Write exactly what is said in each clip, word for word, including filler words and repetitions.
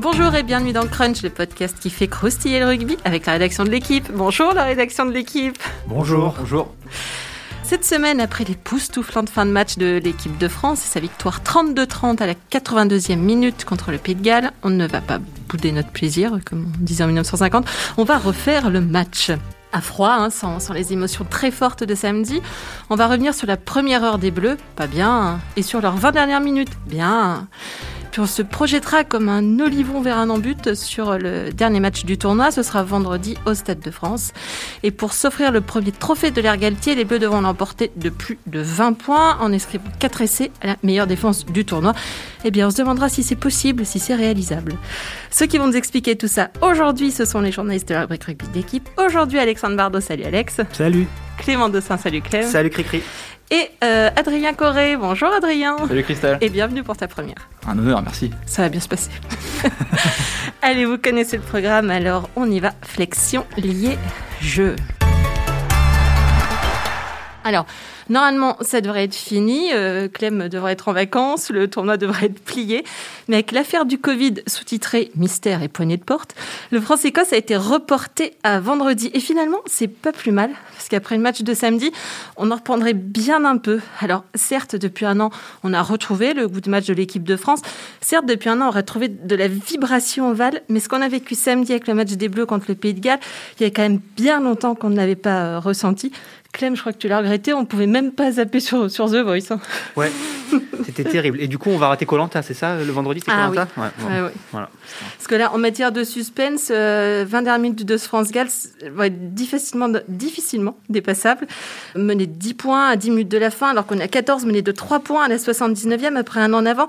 Bonjour et bienvenue dans Crunch, le podcast qui fait croustiller le rugby avec la rédaction de l'équipe. Bonjour la rédaction de l'équipe. Bonjour. Bonjour. Cette semaine, après l'époustouflant de fin de match de l'équipe de France et sa victoire trente-deux trente à la quatre-vingt-deuxième minute contre le Pays de Galles, on ne va pas bouder notre plaisir, comme on disait en dix-neuf cent cinquante, on va refaire le match. À froid, hein, sans, sans les émotions très fortes de samedi, on va revenir sur la première heure des Bleus, pas bien, hein, et sur leurs vingt dernières minutes, bien. Puis on se projettera comme un olivon vers un embut sur le dernier match du tournoi, ce sera vendredi au Stade de France. Et pour s'offrir le premier trophée de l'ère Galtier, les Bleus devront l'emporter de plus de vingt points en inscrivant quatre essais à la meilleure défense du tournoi. Eh bien, on se demandera si c'est possible, si c'est réalisable. Ceux qui vont nous expliquer tout ça aujourd'hui, ce sont les journalistes de la rubrique rugby d'équipe. Aujourd'hui, Alexandre Bardot, salut Alex. Salut. Clément Dossin, salut Clem. Salut Cricri. Et euh, Adrien Corré, bonjour Adrien. Salut Christelle. Et bienvenue pour ta première. Un honneur, merci. Ça va bien se passer. Allez, vous connaissez le programme, alors on y va. Flexion, lié, jeu. Alors, normalement, ça devrait être fini. Euh, Clem devrait être en vacances, le tournoi devrait être plié. Mais avec l'affaire du Covid, sous-titrée « Mystère et poignée de porte », le France-Écosse a été reporté à vendredi. Et finalement, c'est pas plus mal, parce qu'après le match de samedi, on en reprendrait bien un peu. Alors, certes, depuis un an, on a retrouvé le goût de match de l'équipe de France. Certes, depuis un an, on aurait trouvé de la vibration ovale. Mais ce qu'on a vécu samedi avec le match des Bleus contre le Pays de Galles, il y a quand même bien longtemps qu'on ne l'avait pas ressenti. Clem, je crois que tu l'as regretté, on ne pouvait même pas zapper sur, sur The Voice. Hein. Ouais, c'était terrible. Et du coup, on va rater Koh-Lanta, c'est ça? Le vendredi, c'est ah Koh-Lanta oui. Ouais, bon. ah, oui. Voilà. Parce que là, en matière de suspense, euh, vingt dernières minutes de France-Galles vont être difficilement, difficilement dépassables. Mener dix points à dix minutes de la fin, alors qu'on est à quatorze, mener de trois points à la soixante-dix-neuvième, après un an en avant.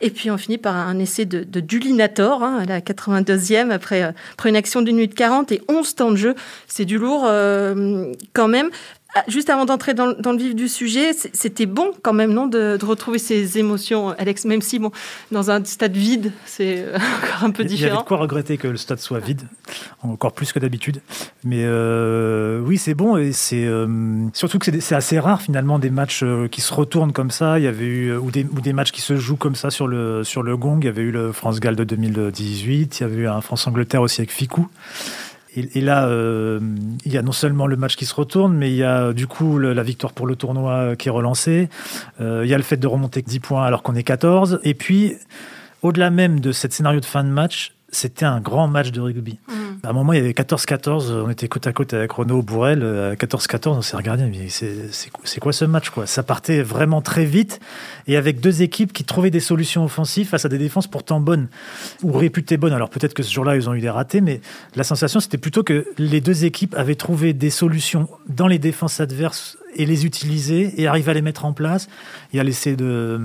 Et puis, on finit par un essai de, de Dulinator, hein, à la quatre-vingt-deuxième, après, euh, après une action d'une minute quarante et onze temps de jeu. C'est du lourd euh, quand même. Juste avant d'entrer dans le vif du sujet, c'était bon quand même, non, de, de retrouver ces émotions, Alex, même si, bon, dans un stade vide, c'est encore un peu différent. Il y avait de quoi regretter que le stade soit vide, encore plus que d'habitude. Mais euh, oui, c'est bon, et c'est euh, surtout que c'est, c'est assez rare, finalement, des matchs qui se retournent comme ça. Il y avait eu, ou des, ou des matchs qui se jouent comme ça sur le, sur le gong. Il y avait eu le France-Galles de deux mille dix-huit, il y avait eu un France-Angleterre aussi avec Ficou. Et là, euh, il y a non seulement le match qui se retourne, mais il y a du coup le, la victoire pour le tournoi qui est relancée. Euh, il y a le fait de remonter dix points alors qu'on est quatorze. Et puis, au-delà même de ce scénario de fin de match, c'était un grand match de rugby. Mmh. À un moment, il y avait quatorze quatorze. On était côte à côte avec Renaud Bourrel. quatorze quatorze, on s'est regardé. Mais c'est, c'est, c'est quoi ce match, quoi? Ça partait vraiment très vite. Et avec deux équipes qui trouvaient des solutions offensives face à des défenses pourtant bonnes ou réputées bonnes. Alors peut-être que ce jour-là, ils ont eu des ratés. Mais la sensation, c'était plutôt que les deux équipes avaient trouvé des solutions dans les défenses adverses et les utiliser et arrivaient à les mettre en place. Il y a l'essai de...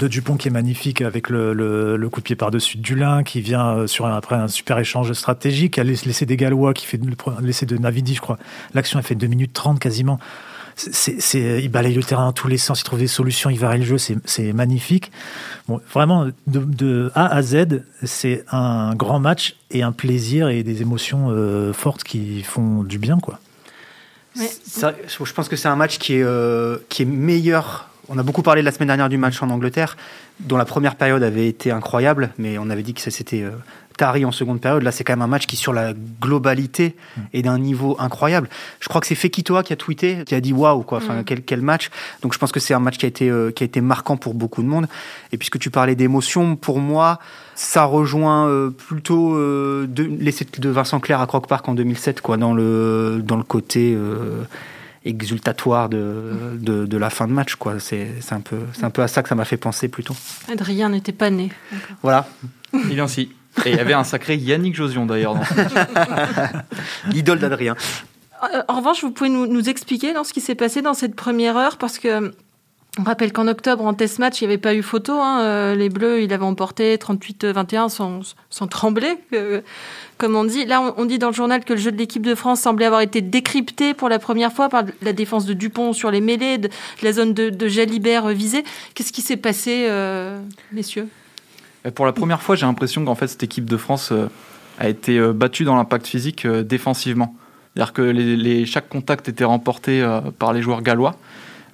de Dupont qui est magnifique avec le, le, le coup de pied par-dessus de Dulin qui vient sur un, après un super échange stratégique. Il y a l'essai des Gallois qui fait l'essai de Navidi, je crois. L'action, elle fait deux minutes trente quasiment. C'est, c'est, il balaye le terrain dans tous les sens, il trouve des solutions, il varie le jeu, c'est, c'est magnifique. Bon, vraiment, de, de A à Z, c'est un grand match et un plaisir et des émotions euh, fortes qui font du bien, quoi. Mais... Ça, je pense que c'est un match qui est, euh, qui est meilleur. On a beaucoup parlé la semaine dernière du match en Angleterre, dont la première période avait été incroyable, mais on avait dit que ça s'était euh, tari en seconde période. Là, c'est quand même un match qui, sur la globalité, est d'un niveau incroyable. Je crois que c'est Fekitoa qui a tweeté, qui a dit waouh, quoi. Enfin, quel, quel match. Donc, je pense que c'est un match qui a été euh, qui a été marquant pour beaucoup de monde. Et puisque tu parlais d'émotion, pour moi, ça rejoint euh, plutôt euh, de, l'essai de Vincent Clerc à Croke Park en deux mille sept, quoi, dans le dans le côté. Euh, exultatoire de, de, de la fin de match, quoi. C'est, c'est, un peu, c'est un peu à ça que ça m'a fait penser, plutôt. Adrien n'était pas né. D'accord. Voilà. Il est ainsi. Et il y avait un sacré Yannick Josion, d'ailleurs. Dans l'idole d'Adrien. En, en revanche, vous pouvez nous, nous expliquer dans ce qui s'est passé dans cette première heure, parce que on rappelle qu'en octobre, en test match, il n'y avait pas eu photo. Hein. Euh, les Bleus, ils avaient emporté trente-huit vingt et un sans, sans trembler, euh, comme on dit. Là, on, on dit dans le journal que le jeu de l'équipe de France semblait avoir été décrypté pour la première fois par la défense de Dupont sur les mêlées, de, de la zone de, de Jalibert visée. Qu'est-ce qui s'est passé, euh, messieurs? Pour la première fois, j'ai l'impression qu'en fait, cette équipe de France euh, a été euh, battue dans l'impact physique euh, défensivement. C'est-à-dire que les, les, chaque contact était remporté euh, par les joueurs gallois.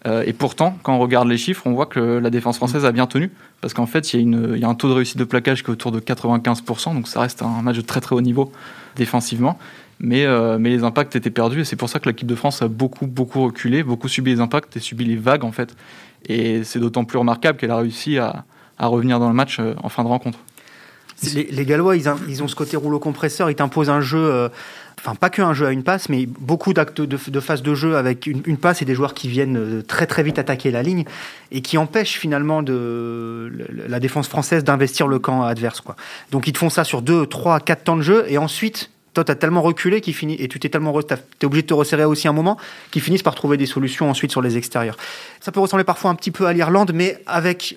Euh, et pourtant, quand on regarde les chiffres, on voit que la défense française a bien tenu, parce qu'en fait, il y, y a un taux de réussite de plaquage qui est autour de quatre-vingt-quinze pour cent, donc ça reste un match de très très haut niveau défensivement. Mais, euh, mais les impacts étaient perdus, et c'est pour ça que l'équipe de France a beaucoup, beaucoup reculé, beaucoup subi les impacts et subi les vagues, en fait. Et c'est d'autant plus remarquable qu'elle a réussi à, à revenir dans le match en fin de rencontre. Les, les Gallois, ils, ils ont ce côté rouleau compresseur, ils t'imposent un jeu... Euh... Enfin, pas qu'un jeu à une passe, mais beaucoup d'actes de, de phases de jeu avec une, une passe et des joueurs qui viennent très très vite attaquer la ligne et qui empêchent finalement de, la défense française d'investir le camp adverse, quoi. Donc ils te font ça sur deux, trois, quatre temps de jeu et ensuite, toi t'as tellement reculé qu'ils finissent, et tu t'es tellement re, t'es obligé de te resserrer aussi un moment qu'ils finissent par trouver des solutions ensuite sur les extérieurs. Ça peut ressembler parfois un petit peu à l'Irlande, mais avec...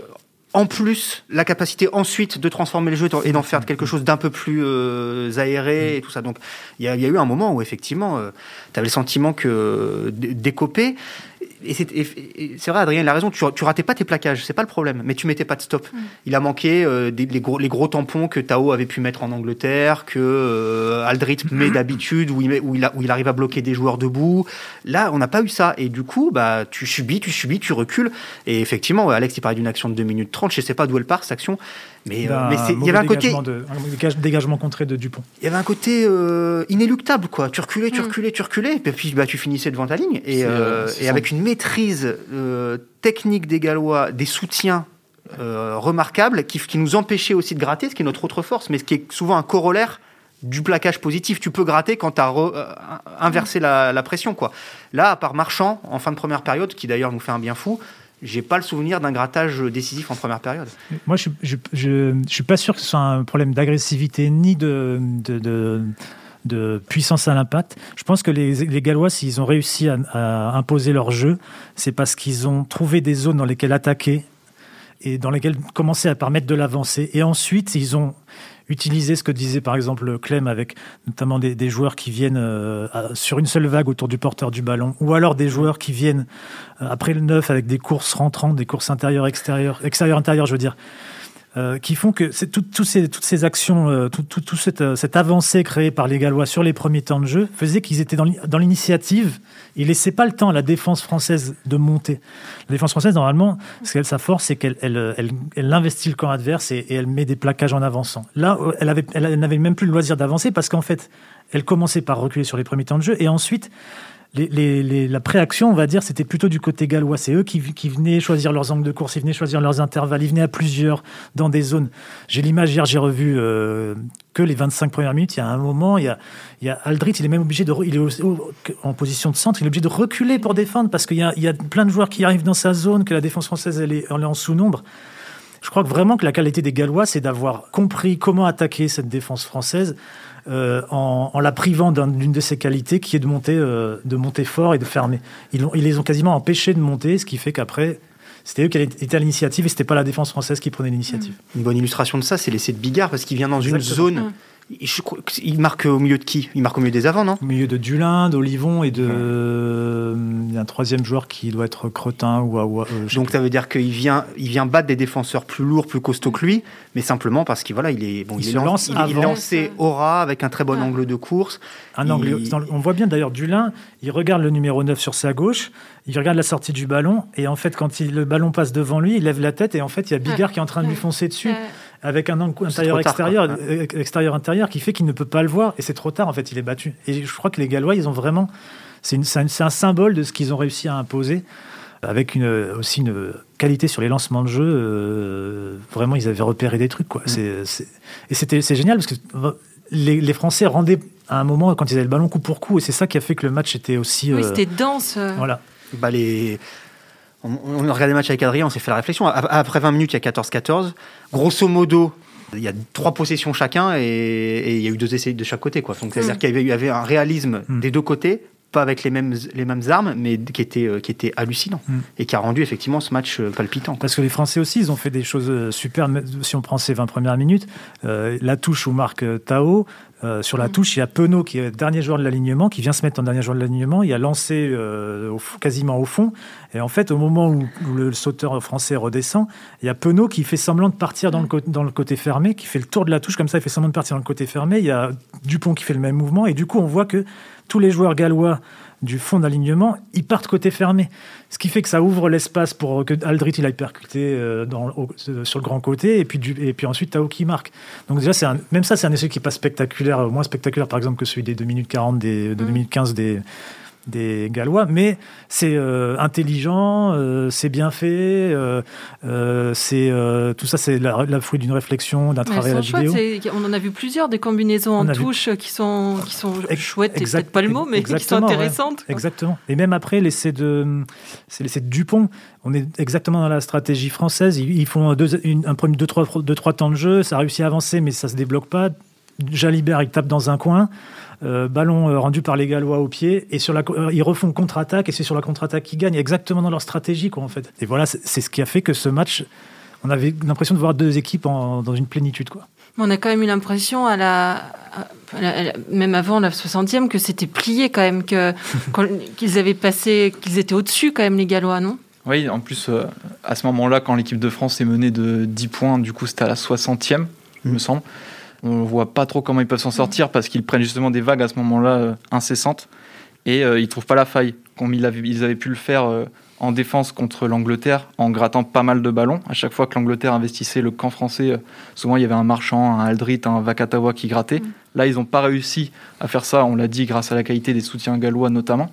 En plus, la capacité ensuite de transformer le jeu et d'en faire quelque chose d'un peu plus euh, aéré et tout ça. Donc, il y, y a eu un moment où, effectivement, euh, tu avais le sentiment que d'écoper. Et c'est, et, et c'est vrai, Adrien, il a raison, tu, tu ratais pas tes plaquages, c'est pas le problème, mais tu mettais pas de stop. Mmh. Il a manqué euh, des, les, gros, les gros tampons que Tao avait pu mettre en Angleterre, que euh, Alldritt met d'habitude, où il, met, où, il a, où il arrive à bloquer des joueurs debout. Là, on n'a pas eu ça. Et du coup, bah, tu subis, tu subis, tu recules. Et effectivement, Alex, il parlait d'une action de deux minutes trente. Je ne sais pas d'où elle part, cette action. Mais il euh, y avait un côté... De, un dégagement contré de Dupont. Il y avait un côté euh, inéluctable, quoi. Tu reculais, tu reculais, tu reculais. Et puis, bah, tu finissais devant ta ligne. Et, euh, et avec une maîtrise euh, technique des Gallois, des soutiens euh, remarquables, qui, qui nous empêchaient aussi de gratter, ce qui est notre autre force, mais ce qui est souvent un corollaire du plaquage positif. Tu peux gratter quand tu as euh, inversé la, la pression, quoi. Là, à part Marchand, en fin de première période, qui d'ailleurs nous fait un bien fou, j'ai pas le souvenir d'un grattage décisif en première période. Moi, je, je, je, je suis pas sûr que ce soit un problème d'agressivité ni de, de, de, de puissance à l'impact. Je pense que les, les Gallois, s'ils ont réussi à, à imposer leur jeu, c'est parce qu'ils ont trouvé des zones dans lesquelles attaquer et dans lesquelles commencer à permettre de l'avancer. Et ensuite, ils ont utilisé ce que disait par exemple Clem, avec notamment des, des joueurs qui viennent euh, sur une seule vague autour du porteur du ballon, ou alors des joueurs qui viennent euh, après le neuf avec des courses rentrantes, des courses intérieures-extérieures, extérieures-intérieures, je veux dire, euh, qui font que c'est tout, tout ces, toutes ces actions, euh, toute tout, tout cette, euh, cette avancée créée par les Gallois sur les premiers temps de jeu faisait qu'ils étaient dans, dans l'initiative. Ils ne laissaient pas le temps à la défense française de monter. La défense française, normalement, ce qu'elle, sa force, c'est qu'elle elle, elle, elle investit le camp adverse et, et elle met des plaquages en avançant. Là, elle, avait, elle, elle n'avait même plus le loisir d'avancer parce qu'en fait, elle commençait par reculer sur les premiers temps de jeu et ensuite... Les, les, les, la préaction, on va dire, c'était plutôt du côté gallois. C'est eux qui, qui venaient choisir leurs angles de course, ils venaient choisir leurs intervalles, ils venaient à plusieurs dans des zones. J'ai l'image, hier, j'ai revu euh, que les vingt-cinq premières minutes. Il y a un moment, il y a, il y a Alldritt, il est même obligé de, il est en position de centre, il est obligé de reculer pour défendre parce qu'il y a, il y a plein de joueurs qui arrivent dans sa zone, que la défense française, elle est, elle est en sous-nombre. Je crois que vraiment que la qualité des Gallois, c'est d'avoir compris comment attaquer cette défense française euh, en, en la privant d'un, d'une de ses qualités, qui est de monter, euh, de monter fort et de fermer. Ils, ont, ils les ont quasiment empêchés de monter, ce qui fait qu'après, c'était eux qui étaient à l'initiative et c'était pas la défense française qui prenait l'initiative. Une bonne illustration de ça, c'est l'essai de Bigard, parce qu'il vient dans une Exactement. zone... Je, il marque au milieu de qui ? Il marque au milieu des avants, non ? Au milieu de Dulin, d'Olivon et de. Ouais. Euh, il y a un troisième joueur qui doit être Cretin ou. ou euh, Donc ça veut dire qu'il vient, il vient battre des défenseurs plus lourds, plus costauds que lui, mais simplement parce qu'il voilà, il est bon, il, il est lance, lance il est lancé aura avec un très bon ouais. angle de course. Un il... angle. On voit bien d'ailleurs Dulin, il regarde le numéro neuf sur sa gauche, il regarde la sortie du ballon et en fait quand il, le ballon passe devant lui, il lève la tête et en fait il y a Bigard ouais. qui est en train de lui foncer dessus. Ouais. Avec un angle intérieur-extérieur hein. extérieur, intérieur, qui fait qu'il ne peut pas le voir. Et c'est trop tard, en fait, il est battu. Et je crois que les Gallois, ils ont vraiment... C'est, une, c'est, un, c'est un symbole de ce qu'ils ont réussi à imposer, avec une, aussi une qualité sur les lancements de jeu. Euh, vraiment, ils avaient repéré des trucs, quoi. Mmh. C'est, c'est, et c'était, c'est génial, parce que les, les Français rendaient à un moment, quand ils avaient le ballon coup pour coup, et c'est ça qui a fait que le match était aussi... Oui, euh, c'était dense. Voilà. Bah, les... On a regardé le match avec Adrien, on s'est fait la réflexion. Après vingt minutes, il y a quatorze quatorze. Grosso modo, il y a trois possessions chacun et, et il y a eu deux essais de chaque côté, quoi. Donc, c'est-à-dire mmh. qu'il y avait, il y avait un réalisme mmh. des deux côtés, pas avec les mêmes, les mêmes armes, mais qui était, qui était hallucinant mmh. et qui a rendu effectivement ce match palpitant, quoi. Parce que les Français aussi, ils ont fait des choses super. Si on prend ces vingt premières minutes, euh, la touche où marque Tao. Euh, sur la touche, il y a Penaud, qui est dernier joueur de l'alignement, qui vient se mettre en dernier joueur de l'alignement. Il a lancé euh, au f- quasiment au fond. Et en fait, au moment où, où le sauteur français redescend, il y a Penaud qui fait semblant de partir dans le, co- dans le côté fermé, qui fait le tour de la touche. Comme ça, il fait semblant de partir dans le côté fermé. Il y a Dupont qui fait le même mouvement. Et du coup, on voit que tous les joueurs gallois du fond d'alignement, ils partent côté fermé. Ce qui fait que ça ouvre l'espace pour que Alldritt il aille percuter dans, au, sur le grand côté, et puis, du, et puis ensuite Tao qui marque. Donc déjà, c'est un, même ça, c'est un essai qui n'est pas spectaculaire, moins spectaculaire par exemple que celui des deux minutes quarante, des, mmh. de deux minutes quinze des, des Gallois, mais c'est euh, intelligent, euh, c'est bien fait, euh, euh, c'est, euh, tout ça, c'est la, la fruit d'une réflexion, d'un mais travail à la vidéo. Chouette, on en a vu plusieurs, des combinaisons on en touche vu... qui sont, qui sont ex- chouettes, exact- peut-être pas le mot, mais qui sont intéressantes. Ouais. Exactement. Et même après, l'essai de, c'est l'essai de Dupont, on est exactement dans la stratégie française. Ils, ils font deux, une, un premier, deux, trois, deux, trois temps de jeu, ça réussit à avancer, mais ça se débloque pas. Jalibert, il tape dans un coin. Euh, ballon euh, rendu par les Gallois au pied et sur la, euh, ils refont contre-attaque et c'est sur la contre-attaque qu'ils gagnent, exactement dans leur stratégie quoi, en fait. Et voilà, c'est, c'est ce qui a fait que ce match, on avait l'impression de voir deux équipes en, dans une plénitude quoi. On a quand même eu l'impression, à la, à la, à la, même avant la soixantième, que c'était plié quand même, que, qu'ils avaient passé, qu'ils étaient au-dessus quand même les Gallois, non ? Oui, en plus euh, à ce moment-là, quand l'équipe de France est menée de dix points, du coup c'était à la soixantième, mmh. il me semble. On ne voit pas trop comment ils peuvent s'en sortir parce qu'ils prennent justement des vagues à ce moment-là euh, incessantes et euh, ils ne trouvent pas la faille. Comme ils avaient, ils avaient pu le faire euh, en défense contre l'Angleterre en grattant pas mal de ballons. À chaque fois que l'Angleterre investissait le camp français, euh, souvent il y avait un Marchand, un Alldritt, un Vakatawa qui grattait. Mmh. Là, ils n'ont pas réussi à faire ça, on l'a dit, grâce à la qualité des soutiens gallois notamment.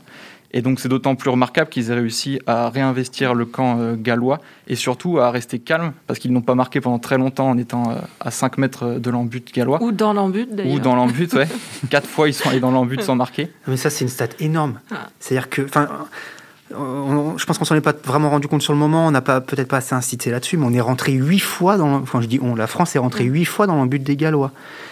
Et donc c'est d'autant plus remarquable qu'ils aient réussi à réinvestir le camp euh, gallois et surtout à rester calme parce qu'ils n'ont pas marqué pendant très longtemps en étant euh, à cinq mètres de l'en-but gallois. Ou dans l'en-but d'ailleurs. Ou dans l'en-but, ouais. Quatre fois ils sont allés dans l'en-but sans marquer. Mais ça c'est une stat énorme. C'est-à-dire que, enfin, je pense qu'on s'en est pas vraiment rendu compte sur le moment, on n'a pas, peut-être pas assez incité là-dessus, mais on est rentré huit fois dans, enfin je dis on, la France est rentrée huit fois dans l'en-but des Gallois.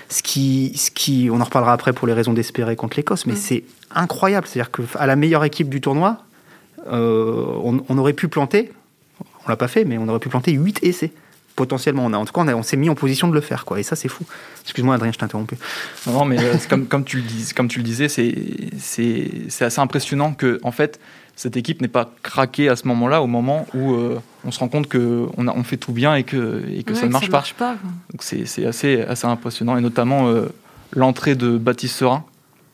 Ce qui, ce qui, on en reparlera après pour les raisons d'espérer contre l'Écosse, mais mmh. c'est incroyable. C'est-à-dire qu'à la meilleure équipe du tournoi, euh, on, on aurait pu planter, on l'a pas fait, mais on aurait pu planter huit essais. Potentiellement, on a, en tout cas, on, a, on s'est mis en position de le faire, quoi. Et ça, c'est fou. Excuse-moi, Adrien, je t'ai interrompu. Non, non mais euh, comme, comme, tu le dis, comme tu le disais, c'est, c'est, c'est assez impressionnant que, en fait, cette équipe n'est pas craquée à ce moment-là, au moment où euh, on se rend compte qu'on a, on fait tout bien et que, et que ouais, ça ne marche, ça marche pas. pas Donc c'est, c'est assez, assez impressionnant. Et notamment, euh, l'entrée de Baptiste Serin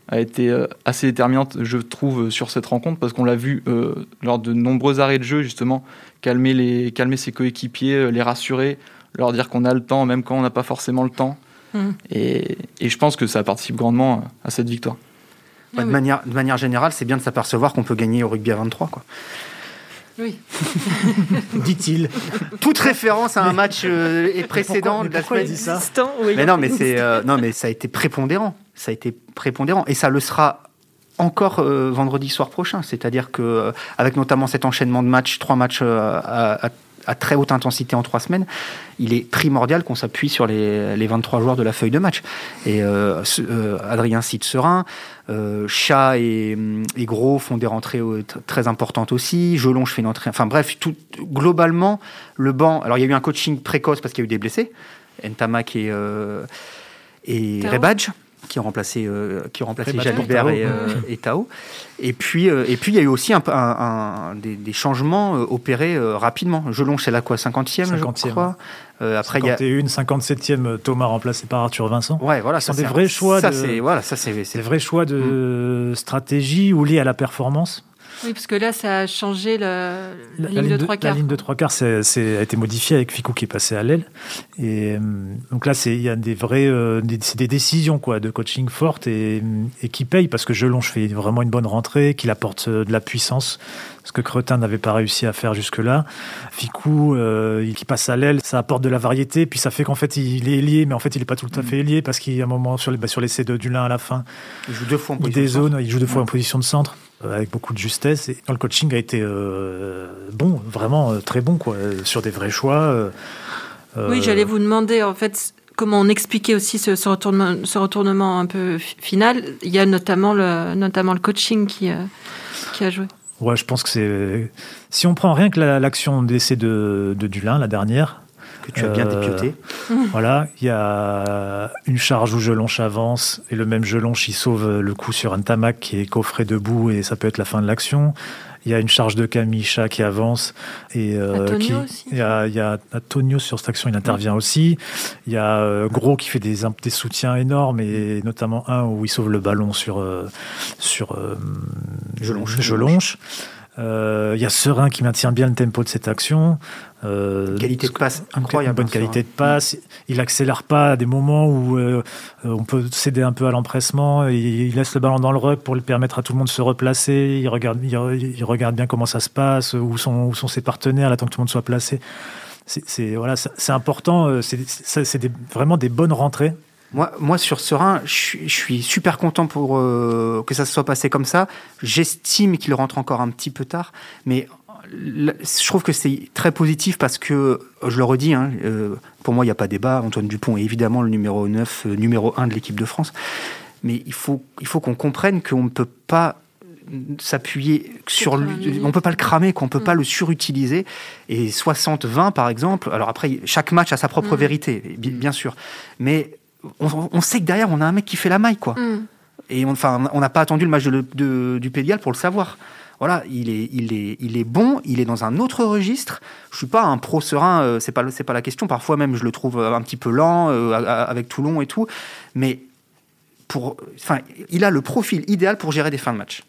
a été euh, assez déterminante, je trouve, sur cette rencontre, parce qu'on l'a vu euh, lors de nombreux arrêts de jeu, justement, calmer, les, calmer ses coéquipiers, les rassurer, leur dire qu'on a le temps, même quand on n'a pas forcément le temps. Mmh. Et, et je pense que ça participe grandement à cette victoire. Ouais, de, oui. manière, de manière générale, c'est bien de s'apercevoir qu'on peut gagner au rugby à vingt-trois, quoi. Oui. Dit-il. Toute référence à un match euh, et précédent mais pourquoi, mais de la semaine. Distant, oui. Mais non, mais c'est euh, non, mais ça a été prépondérant. Ça a été prépondérant, et ça le sera encore euh, vendredi soir prochain. C'est-à-dire que euh, avec notamment cet enchaînement de matchs, trois matchs euh, à, à à très haute intensité en trois semaines, il est primordial qu'on s'appuie sur les, les vingt-trois joueurs de la feuille de match. Et euh, euh, Adrien cite Serin, euh, Chat et, et Gros font des rentrées euh, t- très importantes aussi, Jelonch fait une entrée... Enfin bref, tout, globalement, le banc... Alors il y a eu un coaching précoce parce qu'il y a eu des blessés, Ntamack et, euh, et Rebadge, qui ont remplacé, euh, qui ont remplacé Jalibert et, euh, et Tao. Et puis, euh, et puis, il y a eu aussi un, un, un, des, des changements euh, opérés euh, rapidement. Jelonch, c'est là quoi, cinquantième, cinquantième, je crois. Euh, après, il y a cinquante et un, cinquante-septième, Thomas remplacé par Arthur Vincent. Ouais, voilà, ce sont des vrais un, choix. Ça, de, c'est, voilà, ça c'est, c'est des vrais choix de mmh. stratégie ou liés à la performance. Oui, parce que là, ça a changé le, la, la ligne de trois quarts. La ligne de trois quarts c'est, c'est, a été modifiée avec Ficou qui est passé à l'aile. Et donc là, il y a des vraies, euh, des, c'est des décisions quoi, de coaching fortes et, et qui payent parce que Jelonch fait vraiment une bonne rentrée, qu'il apporte de la puissance, ce que Cretin n'avait pas réussi à faire jusque-là. Ficou, euh, qui passe à l'aile, ça apporte de la variété, puis ça fait qu'en fait, il est ailier, mais en fait, il n'est pas tout à fait ailier parce qu'il y a un moment sur, les, bah, sur l'essai de Dulin à la fin, il joue deux fois en position des zones, de il joue deux fois ouais. en position de centre. Avec beaucoup de justesse. Et le coaching a été euh, bon, vraiment euh, très bon, quoi, sur des vrais choix. Euh, oui, j'allais vous demander, en fait, comment on expliquait aussi ce, ce, retournement, ce retournement un peu final. Il y a notamment le, notamment le coaching qui, euh, qui a joué. Ouais, je pense que c'est... Si on prend rien que la, l'action d'essai de, de Dulin, la dernière... Que tu as bien dépioté. Euh, voilà, il y a une charge où Jelonch avance et le même Jelonch, il sauve le coup sur Ntamack qui est coffré debout et ça peut être la fin de l'action. Il y a une charge de Kamisha qui avance. Et, euh, Antonio qui, aussi. Il y, a, il y a Antonio sur cette action, il intervient oui. aussi. Il y a euh, Gros qui fait des, des soutiens énormes, et notamment un où il sauve le ballon sur, euh, sur euh, Jelonch. Jelonch. Il euh, y a Serin qui maintient bien le tempo de cette action. Euh, qualité de passe incroyable. Une bonne qualité de passe. Il accélère pas à des moments où euh, on peut céder un peu à l'empressement. Il, il laisse le ballon dans le ruck pour le permettre à tout le monde de se replacer. Il regarde, il, il regarde bien comment ça se passe, où sont, où sont ses partenaires, il attend que tout le monde soit placé. C'est, c'est, voilà, c'est, c'est important. C'est, c'est, c'est des, vraiment des bonnes rentrées. Moi, moi, sur Serin, je, je suis super content pour euh, que ça se soit passé comme ça. J'estime qu'il rentre encore un petit peu tard, mais là, je trouve que c'est très positif parce que, je le redis, hein, euh, pour moi, il n'y a pas débat. Antoine Dupont est évidemment le numéro neuf, euh, numéro un de l'équipe de France. Mais il faut, il faut qu'on comprenne qu'on ne peut pas s'appuyer sur lui, on peut pas le cramer, qu'on peut mmh. pas le surutiliser. Et soixante vingt, par exemple, alors après, chaque match a sa propre mmh. vérité, bi- bien sûr. Mais On, on sait que derrière, on a un mec qui fait la maille, quoi. Mm. Et on, enfin, on n'a pas attendu le match de, de, du Pays de Galles pour le savoir. Voilà, il est, il est, il est bon. Il est dans un autre registre. Je suis pas un pro Serin, euh, c'est pas, c'est pas la question. Parfois même, je le trouve un petit peu lent euh, avec Toulon et tout. Mais pour, enfin, il a le profil idéal pour gérer des fins de match,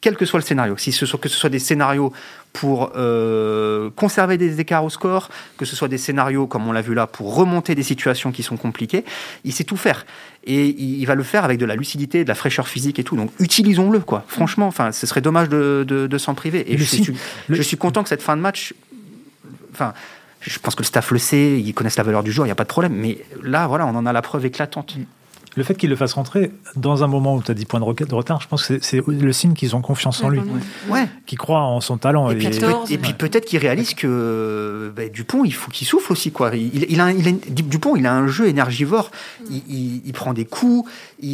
quel que soit le scénario. Si ce soit, que ce soit des scénarios pour euh, conserver des écarts au score, que ce soit des scénarios, comme on l'a vu là, pour remonter des situations qui sont compliquées, il sait tout faire. Et il, il va le faire avec de la lucidité, de la fraîcheur physique et tout. Donc, utilisons-le, quoi. Franchement, ce serait dommage de, de, de s'en priver. Et je, si, suis, le... je suis content que cette fin de match... Enfin, je pense que le staff le sait, ils connaissent la valeur du joueur, il n'y a pas de problème. Mais là, voilà, on en a la preuve éclatante. Le fait qu'il le fasse rentrer dans un moment où tu as dix points de retard, je pense que c'est, c'est le signe qu'ils ont confiance en lui, ouais. qu'ils croient en son talent. Et, et, puis, et, peut- et puis peut-être qu'ils réalisent que bah, Dupont, il faut qu'il souffle aussi, quoi. Il, il a, il a, Dupont, il a un jeu énergivore. Il, il, il prend des coups. Il,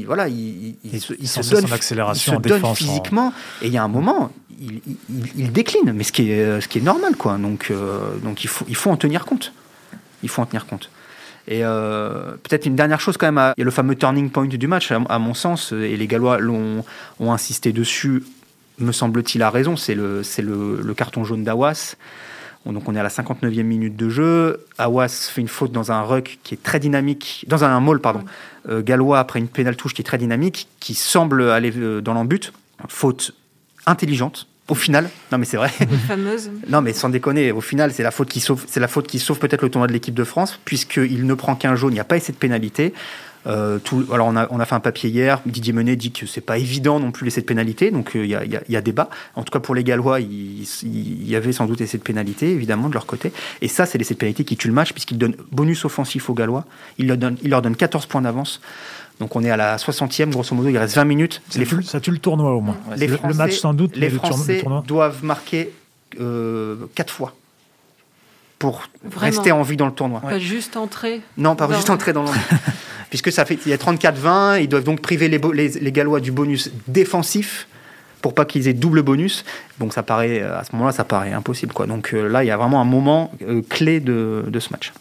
il voilà, il, il, il se, il se donne, accélération il se en donne défense, physiquement. En... Et il y a un moment, il, il, il décline, mais ce qui est, ce qui est normal, quoi. Donc, euh, donc il faut, il faut en tenir compte. Il faut en tenir compte. Et euh, peut-être une dernière chose quand même, il y a le fameux turning point du match, à, à mon sens, et les Gallois l'ont, ont insisté dessus, me semble-t-il à raison, c'est le, c'est le, le carton jaune d'Awas. Donc on est à la cinquante-neuvième minute de jeu, Awas fait une faute dans un ruck qui est très dynamique, dans un, un maul, pardon, euh, Gallois après une pénale touche qui est très dynamique, qui semble aller dans l'en-but, faute intelligente. Au final, non mais c'est vrai. Fameuse. Non mais sans déconner, au final c'est la faute qui sauve, c'est la faute qui sauve peut-être le tournoi de l'équipe de France puisqu'il ne prend qu'un jaune, il n'y a pas assez de pénalité. Euh, tout, alors on a on a fait un papier hier. Didier Menet dit que c'est pas évident non plus l'essai de pénalité, donc il euh, y a il y, y a débat. En tout cas pour les Gallois, il y avait sans doute essai de pénalité évidemment de leur côté. Et ça c'est l'essai de pénalité qui tue le match puisqu'il donne bonus offensif aux Gallois. Il leur donne il leur donne quatorze points d'avance. Donc on est à la soixantième, grosso modo, il reste vingt minutes. Les... Tout, ça tue le tournoi au moins. Ouais, les Français, le match sans doute. Les Français le doivent marquer euh, quatre fois pour Vraiment. rester en vie dans le tournoi. Pas ouais. juste entrer. Non, pas dans... juste entrer dans le. Puisque ça fait, il y a trente-quatre vingt, ils doivent donc priver les, les, les Gallois du bonus défensif pour pas qu'ils aient double bonus. Donc ça paraît, à ce moment-là, ça paraît impossible, quoi. Donc euh, là, il y a vraiment un moment euh, clé de, de ce match.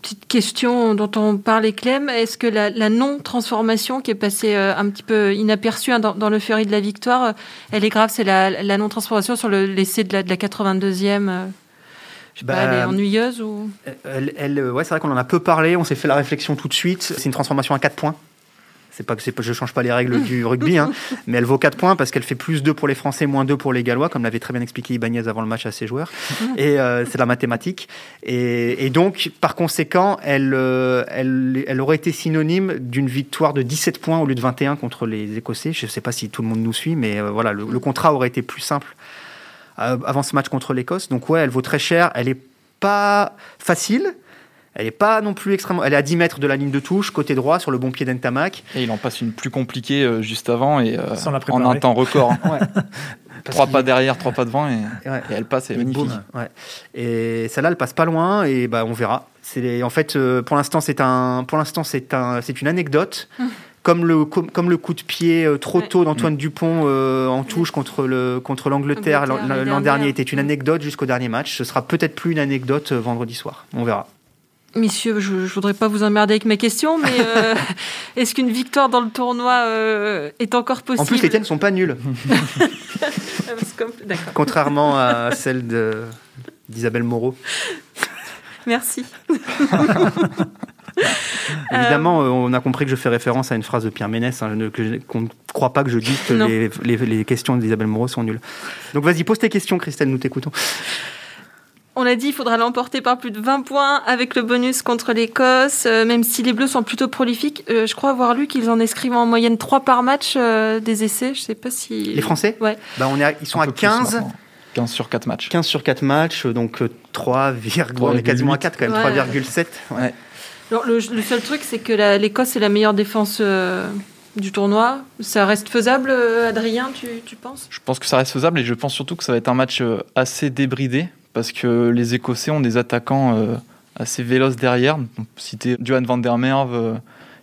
Petite question dont on parlait, Clem, est-ce que la, la non-transformation qui est passée euh, un petit peu inaperçue hein, dans, dans le furry de la victoire, euh, elle est grave, c'est la, la non-transformation sur le, l'essai de la, de la quatre-vingt-deuxième euh, je sais bah, pas, elle est ennuyeuse ou... elle, elle, ouais, c'est vrai qu'on en a peu parlé, on s'est fait la réflexion tout de suite, c'est une transformation à quatre points. C'est pas que c'est pas, je change pas les règles du rugby, hein, mais elle vaut quatre points parce qu'elle fait plus deux pour les Français, moins deux pour les Gallois, comme l'avait très bien expliqué Ibanez avant le match à ses joueurs. Et euh, c'est de la mathématique. Et, et donc, par conséquent, elle, euh, elle, elle aurait été synonyme d'une victoire de dix-sept points au lieu de vingt et un contre les Écossais. Je sais pas si tout le monde nous suit, mais euh, voilà, le, le contrat aurait été plus simple euh, avant ce match contre l'Écosse. Donc ouais, elle vaut très cher. Elle est pas facile. Elle n'est pas non plus extrêmement... Elle est à dix mètres de la ligne de touche, côté droit, sur le bon pied d'Ntamack. Et il en passe une plus compliquée euh, juste avant, et euh, en un temps record. Hein. Ouais. Trois pas derrière, trois pas devant, et, ouais. et elle passe, elle est magnifique. Ouais. Et celle-là, elle passe pas loin, et bah, on verra. C'est les... En fait, euh, pour l'instant, c'est, un... pour l'instant, c'est, un... c'est une anecdote. Mmh. Comme le, com- comme le coup de pied euh, trop tôt d'Antoine mmh. Dupont euh, en touche contre, le, contre l'Angleterre l'an, l'an dernier était une anecdote jusqu'au dernier match. Ce sera peut-être plus une anecdote euh, vendredi soir. On verra. Messieurs, je ne voudrais pas vous emmerder avec mes questions, mais euh, est-ce qu'une victoire dans le tournoi euh, est encore possible ? En plus, les tiennes ne sont pas nulles. D'accord. Contrairement à celle de, d'Isabelle Moreau. Merci. Évidemment, on a compris que je fais référence à une phrase de Pierre Ménès, hein, que, qu'on ne croit pas que je dise que les, les, les questions d'Isabelle Moreau sont nulles. Donc vas-y, pose tes questions, Christelle, nous t'écoutons. On l'a dit, il faudra l'emporter par plus de vingt points avec le bonus contre l'Écosse, euh, même si les Bleus sont plutôt prolifiques. Euh, je crois avoir lu qu'ils en inscrivent en moyenne trois par match euh, des essais. Je sais pas si... Les Français ? Ouais. Bah on est à, ils sont à quinze. quinze sur quatre matchs. quinze sur quatre matchs, donc trois, trois on est quasiment à quatre quand même, ouais. trois virgule sept. Ouais. Alors, le, le seul truc, c'est que la, l'Écosse est la meilleure défense euh, du tournoi. Ça reste faisable, euh, Adrien, tu, tu penses ? Je pense que ça reste faisable et je pense surtout que ça va être un match euh, assez débridé. Parce que les Écossais ont des attaquants euh, assez véloces derrière. On peut citer Johan van der Merwe, euh,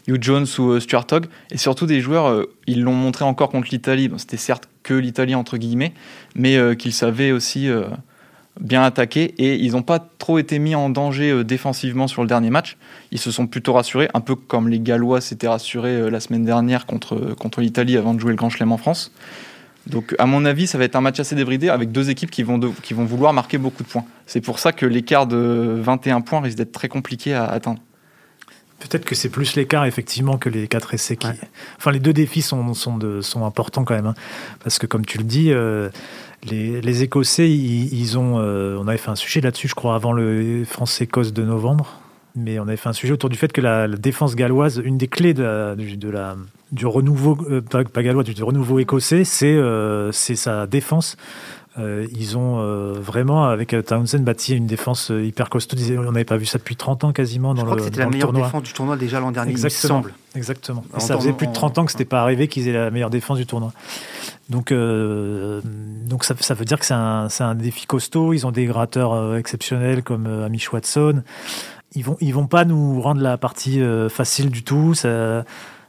Hugh Jones ou euh, Stuart Hogg. Et surtout des joueurs, euh, ils l'ont montré encore contre l'Italie. Bon, c'était certes que l'Italie, entre guillemets, mais euh, qu'ils savaient aussi euh, bien attaquer. Et ils n'ont pas trop été mis en danger euh, défensivement sur le dernier match. Ils se sont plutôt rassurés, un peu comme les Gallois s'étaient rassurés euh, la semaine dernière contre, euh, contre l'Italie avant de jouer le Grand Chelem en France. Donc, à mon avis, ça va être un match assez débridé avec deux équipes qui vont, de, qui vont vouloir marquer beaucoup de points. C'est pour ça que l'écart de vingt et un points risque d'être très compliqué à atteindre. Peut-être que c'est plus l'écart, effectivement, que les quatre essais. Qui... Ouais. Enfin, les deux défis sont, sont, de, sont importants quand même. Hein. Parce que, comme tu le dis, euh, les, les Écossais, ils, ils ont... Euh, on avait fait un sujet là-dessus, je crois, avant le France-Écosse de novembre. Mais on avait fait un sujet autour du fait que la, la défense galloise, une des clés de la, de la, du renouveau, euh, pas, pas gallois, du renouveau écossais, c'est, euh, c'est sa défense. Euh, ils ont euh, vraiment, avec Townsend, bâti une défense hyper costaud. On n'avait pas vu ça depuis trente ans quasiment dans le tournoi. Je crois que c'était la meilleure défense du tournoi déjà l'an dernier, exactement, il me semble. Exactement. Et ça faisait plus de trente ans que ce n'était pas arrivé qu'ils aient la meilleure défense du tournoi. Donc, euh, donc ça, ça veut dire que c'est un, c'est un défi costaud. Ils ont des gratteurs euh, exceptionnels comme euh, Hamish Watson. Ils vont, ils vont pas nous rendre la partie euh, facile du tout. Ça,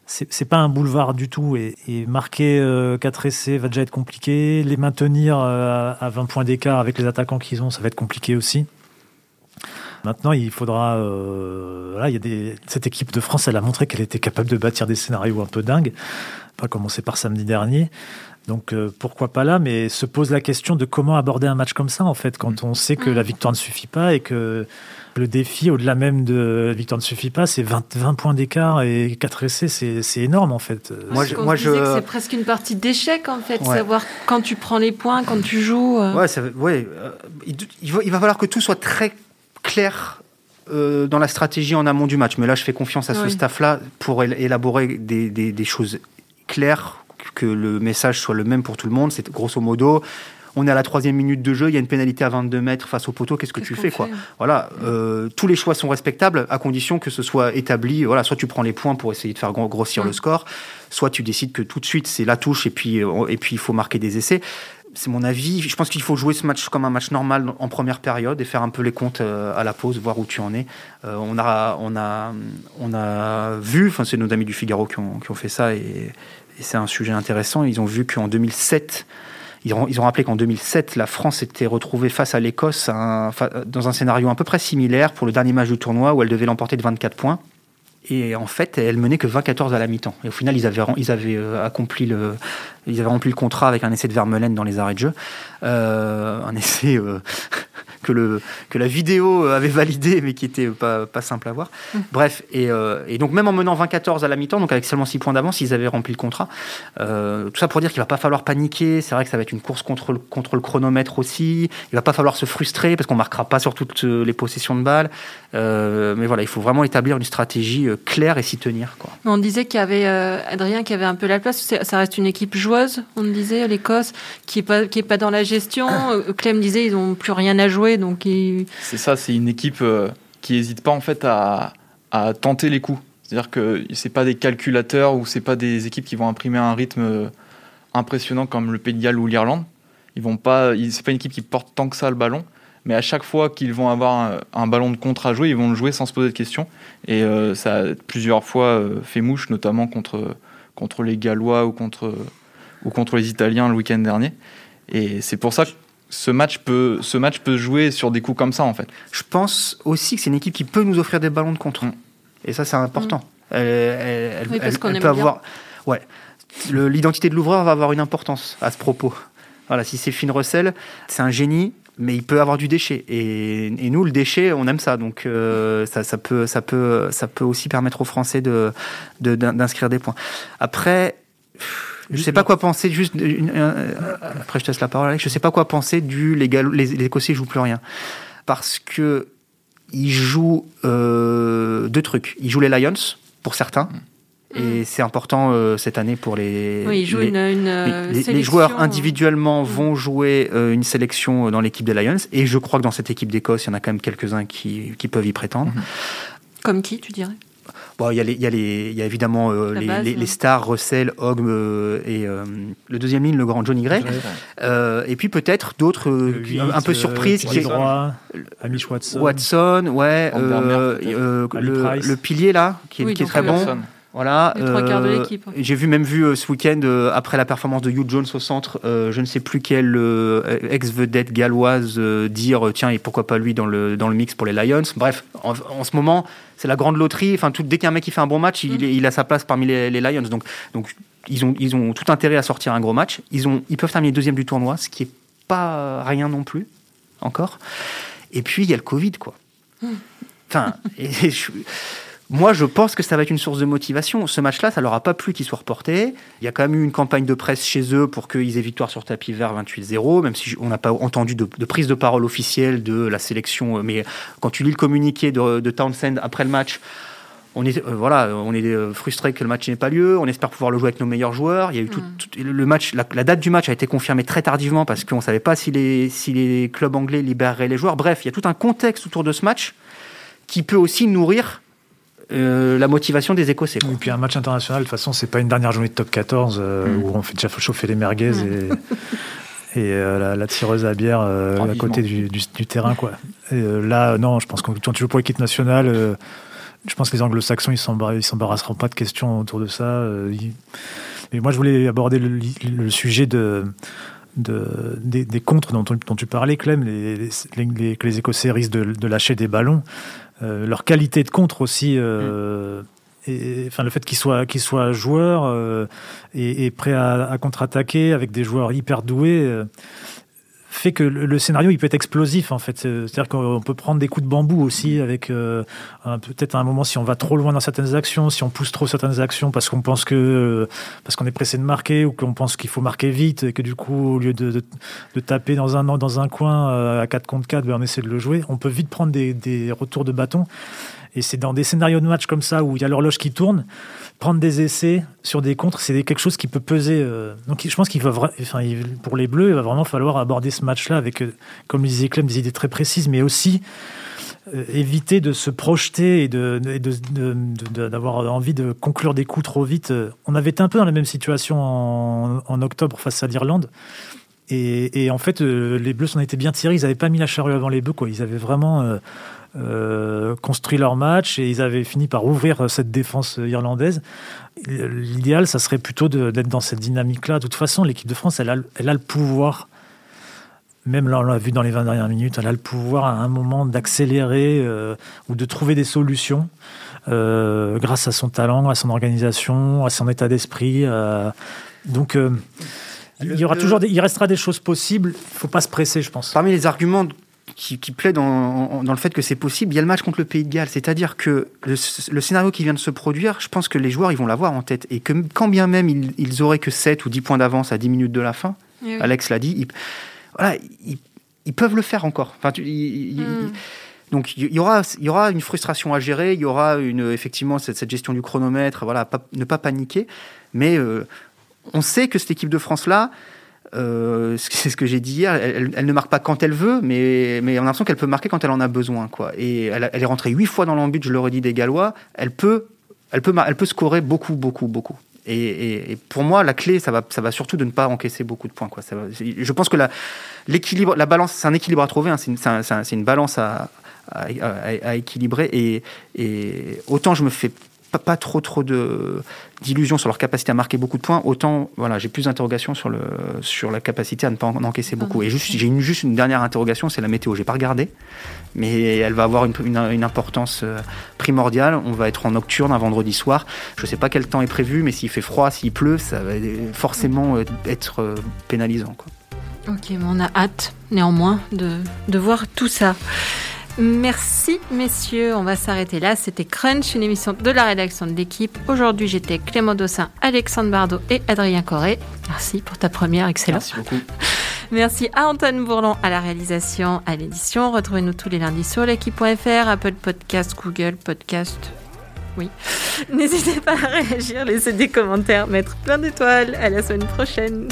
c'est, c'est pas un boulevard du tout. Et, et marquer euh, quatre essais va déjà être compliqué. Les maintenir euh, à vingt points d'écart avec les attaquants qu'ils ont, ça va être compliqué aussi. Maintenant, il faudra. Euh, voilà, y a des, cette équipe de France, elle a montré qu'elle était capable de bâtir des scénarios un peu dingues. On va commencer par samedi dernier. Donc euh, pourquoi pas là, mais se pose la question de comment aborder un match comme ça, en fait, quand on sait que la victoire ne suffit pas et que. Le défi, au-delà même de la victoire ne suffit pas, c'est vingt, vingt points d'écart et quatre essais, c'est, c'est énorme en fait. Moi, je, moi je... que c'est presque une partie d'échec en fait, ouais. Savoir quand tu prends les points, quand tu joues. Euh... Ouais, ça, ouais. Il, il, va, il va falloir que tout soit très clair euh, dans la stratégie en amont du match. Mais là, je fais confiance à ce oui. staff-là pour élaborer des, des, des choses claires, que le message soit le même pour tout le monde. C'est grosso modo. On est à la troisième minute de jeu, il y a une pénalité à vingt-deux mètres face au poteau, qu'est-ce que qu'est-ce tu fais quoi fait voilà, euh, tous les choix sont respectables à condition que ce soit établi. Voilà, soit tu prends les points pour essayer de faire grossir mmh. le score, soit tu décides que tout de suite c'est la touche et puis et puis il faut marquer des essais. C'est mon avis. Je pense qu'il faut jouer ce match comme un match normal en première période et faire un peu les comptes à la pause, voir où tu en es. Euh, on a on a on a vu, enfin c'est nos amis du Figaro qui ont qui ont fait ça et, et c'est un sujet intéressant. Ils ont vu qu'en deux mille sept Ils ont, ils ont rappelé qu'en deux mille sept, la France s'était retrouvée face à l'Écosse un, dans un scénario à peu près similaire pour le dernier match du tournoi où elle devait l'emporter de vingt-quatre points. Et en fait, elle menait que vingt-quatorze à la mi-temps. Et au final, ils avaient, ils avaient accompli le, ils avaient rempli le contrat avec un essai de Vermeulen dans les arrêts de jeu. Euh, un essai euh, que, le, que la vidéo avait validé, mais qui n'était pas, pas simple à voir. Mmh. Bref, et, euh, et donc même en menant vingt-quatorze à la mi-temps, donc avec seulement six points d'avance, ils avaient rempli le contrat. Euh, tout ça pour dire qu'il ne va pas falloir paniquer. C'est vrai que ça va être une course contre le, contre le chronomètre aussi. Il ne va pas falloir se frustrer parce qu'on ne marquera pas sur toutes les possessions de balles. Euh, mais voilà, il faut vraiment établir une stratégie claire et s'y tenir, quoi. On disait qu'il y avait, euh, Adrien, qu'il y avait un peu la place. C'est, ça reste une équipe joueuse, on le disait, l'Écosse, qui n'est pas, qui est pas dans la gestion. Clem disait ils n'ont plus rien à jouer. Donc ils... C'est ça, c'est une équipe euh, qui n'hésite pas en fait à, à tenter les coups. C'est-à-dire que ce n'est pas des calculateurs ou ce n'est pas des équipes qui vont imprimer un rythme impressionnant comme le Pays de Galles ou l'Irlande. Ils vont pas, ils, c'est pas une équipe qui porte tant que ça le ballon. Mais à chaque fois qu'ils vont avoir un, un ballon de contre à jouer, ils vont le jouer sans se poser de questions. Et euh, ça a plusieurs fois euh, fait mouche, notamment contre, contre les Gallois ou contre, ou contre les Italiens le week-end dernier. Et c'est pour ça ce match peut ce match peut jouer sur des coups comme ça en fait. Je pense aussi que c'est une équipe qui peut nous offrir des ballons de contre. Mmh. Et ça c'est important. Mmh. Elle, elle, elle, oui, parce elle, qu'on elle aime peut bien. Avoir ouais. Le, l'identité de l'ouvreur va avoir une importance à ce propos. Voilà, si c'est Finn Russell, c'est un génie, mais il peut avoir du déchet. Et, et nous, le déchet, on aime ça. Donc, euh, ça, ça, peut, ça, peut, ça peut aussi permettre aux Français de, de, d'inscrire des points. Après, je ne sais pas quoi penser. Juste une, euh, après, je te laisse la parole, Alex. Je ne sais pas quoi penser du « les, les, les Écossais ne jouent plus rien ». Parce qu'ils jouent euh, deux trucs. Ils jouent les Lions, pour certains. Et c'est important euh, cette année pour les... Oui, ils jouent les, une, une les, sélection. Les joueurs individuellement vont jouer euh, une sélection dans l'équipe des Lions. Et je crois que dans cette équipe d'Écosse, il y en a quand même quelques-uns qui, qui peuvent y prétendre. Comme qui, tu dirais ? Bon, il y a, les, il y a, les, il y a évidemment euh, les, base, les, les stars, Russell, Hogg euh, et euh, le deuxième ligne, le grand Johnny Gray. Ouais. Euh, et puis peut-être d'autres euh, qui, huit, un peu surprises. Euh, qui droit, Hamish Watson. Watson, ouais. Euh, euh, le, le pilier là, qui est, oui, qui est très bon. Personne. Voilà, les trois quarts de l'équipe. Euh, j'ai vu, même vu euh, ce week-end, euh, après la performance de Hugh Jones au centre, euh, je ne sais plus quelle euh, ex-vedette galloise euh, dire tiens, et pourquoi pas lui dans le, dans le mix pour les Lions. Bref, en, en ce moment, c'est la grande loterie. Enfin, tout, dès qu'un mec il fait un bon match, mm. il, il a sa place parmi les, les Lions. Donc, donc ils, ont, ils ont tout intérêt à sortir un gros match. Ils, ont, ils peuvent terminer deuxième du tournoi, ce qui n'est pas rien non plus, encore. Et puis, il y a le Covid, quoi. Mm. Enfin, et, et je... Moi, je pense que ça va être une source de motivation. Ce match-là, ça leur a pas plu qu'il soit reporté. Il y a quand même eu une campagne de presse chez eux pour qu'ils aient victoire sur tapis vert vingt-huit zéro, même si on n'a pas entendu de, de prise de parole officielle de la sélection. Mais quand tu lis le communiqué de, de Townsend après le match, on est, euh, voilà, on est frustré que le match n'ait pas lieu. On espère pouvoir le jouer avec nos meilleurs joueurs. Il y a eu tout, tout le match. La, la date du match a été confirmée très tardivement parce qu'on ne savait pas si les, si les clubs anglais libéreraient les joueurs. Bref, il y a tout un contexte autour de ce match qui peut aussi nourrir Euh, la motivation des Écossais. Et puis un match international, de toute façon, c'est pas une dernière journée de top quatorze euh, mmh. où on fait déjà chauffer les merguez mmh. et, et euh, la, la tireuse à bière euh, à côté du, du, du terrain, quoi. Et euh, là, non, je pense que quand tu joues pour l'équipe nationale, euh, je pense que les anglo-saxons, ils s'embar- ils s'embarrasseront pas de questions autour de ça. Euh, ils... Et moi, je voulais aborder le, le sujet de. De, des, des contres dont, dont tu parlais, Clem, les, les, les, que les Écossais risquent de, de lâcher des ballons. Euh, leur qualité de contre aussi, euh, mm. et, enfin, le fait qu'ils soient, qu'ils soient joueurs euh, et, et prêts à, à contre-attaquer avec des joueurs hyper doués, euh, fait que le, le scénario il peut être explosif en fait. C'est-à-dire qu'on peut prendre des coups de bambou aussi, avec euh, un, peut-être à un moment si on va trop loin dans certaines actions, si on pousse trop certaines actions parce qu'on pense que euh, parce qu'on est pressé de marquer ou qu'on pense qu'il faut marquer vite et que du coup au lieu de, de, de taper dans un dans un coin euh, à quatre contre quatre, ben on essaie de le jouer. On peut vite prendre des, des retours de bâton. Et c'est dans des scénarios de match comme ça où il y a l'horloge qui tourne, prendre des essais sur des contres, c'est quelque chose qui peut peser. Donc je pense qu'il va, vra... enfin, pour les Bleus, il va vraiment falloir aborder ce match-là avec, comme le disait Clem, des idées très précises, mais aussi euh, éviter de se projeter et de, de, de, de, de, d'avoir envie de conclure des coups trop vite. On avait été un peu dans la même situation en, en octobre face à l'Irlande. Et, et en fait, euh, les Bleus s'en étaient bien tirés. Ils n'avaient pas mis la charrue avant les bœufs, quoi. Ils avaient vraiment euh, euh, construit leur match et ils avaient fini par ouvrir cette défense irlandaise. L'idéal, ça serait plutôt de, d'être dans cette dynamique-là. De toute façon, l'équipe de France, elle a, elle a le pouvoir. Même là, on l'a vu dans les vingt dernières minutes, elle a le pouvoir à un moment d'accélérer euh, ou de trouver des solutions euh, grâce à son talent, à son organisation, à son état d'esprit. Euh, donc... Euh, Il, y aura toujours des, il restera des choses possibles, il ne faut pas se presser, je pense. Parmi les arguments qui, qui plaident dans, dans le fait que c'est possible, il y a le match contre le Pays de Galles. C'est-à-dire que le, le scénario qui vient de se produire, je pense que les joueurs ils vont l'avoir en tête. Et que quand bien même ils, ils auraient que sept ou dix points d'avance à dix minutes de la fin, oui. Alex l'a dit, ils, voilà, ils, ils peuvent le faire encore. Enfin, tu, ils, mm. ils, donc il y aura, il y aura une frustration à gérer, il y aura une, effectivement cette, cette gestion du chronomètre, voilà, pas, ne pas paniquer, mais... Euh, on sait que cette équipe de France-là, euh, c'est ce que j'ai dit hier, elle, elle ne marque pas quand elle veut, mais, mais on a l'impression qu'elle peut marquer quand elle en a besoin, quoi. Et elle, elle est rentrée huit fois dans l'en-but, je le redis, des Gallois. Elle peut, elle peut, elle peut scorer beaucoup, beaucoup, beaucoup. Et, et, et pour moi, la clé, ça va, ça va surtout de ne pas encaisser beaucoup de points, quoi. Ça va, je pense que la, l'équilibre, la balance, c'est un équilibre à trouver, hein, c'est, une, c'est, un, c'est, un, c'est une balance à, à, à, à équilibrer. Et, et autant je me fais pas, pas trop, trop de, d'illusions sur leur capacité à marquer beaucoup de points, autant voilà, j'ai plus d'interrogations sur, le, sur la capacité à ne pas en encaisser beaucoup. Et juste, j'ai une, juste une dernière interrogation, c'est la météo. J'ai pas regardé, mais elle va avoir une, une, une importance primordiale. On va être en nocturne un vendredi soir. Je sais pas quel temps est prévu, mais s'il fait froid, s'il pleut, ça va forcément être pénalisant, quoi. Ok, mais on a hâte, néanmoins, de, de voir tout ça. Merci, messieurs. On va s'arrêter là. C'était Crunch, une émission de la rédaction de l'équipe. Aujourd'hui, j'étais Clément Dossin, Alexandre Bardot et Adrien Corré. Merci pour ta première, excellent. Merci beaucoup. Merci à Antoine Bourrel à la réalisation, à l'édition. Retrouvez-nous tous les lundis sur l'équipe point f r, Apple Podcast, Google Podcast. Oui. N'hésitez pas à réagir, laisser des commentaires, mettre plein d'étoiles. À la semaine prochaine.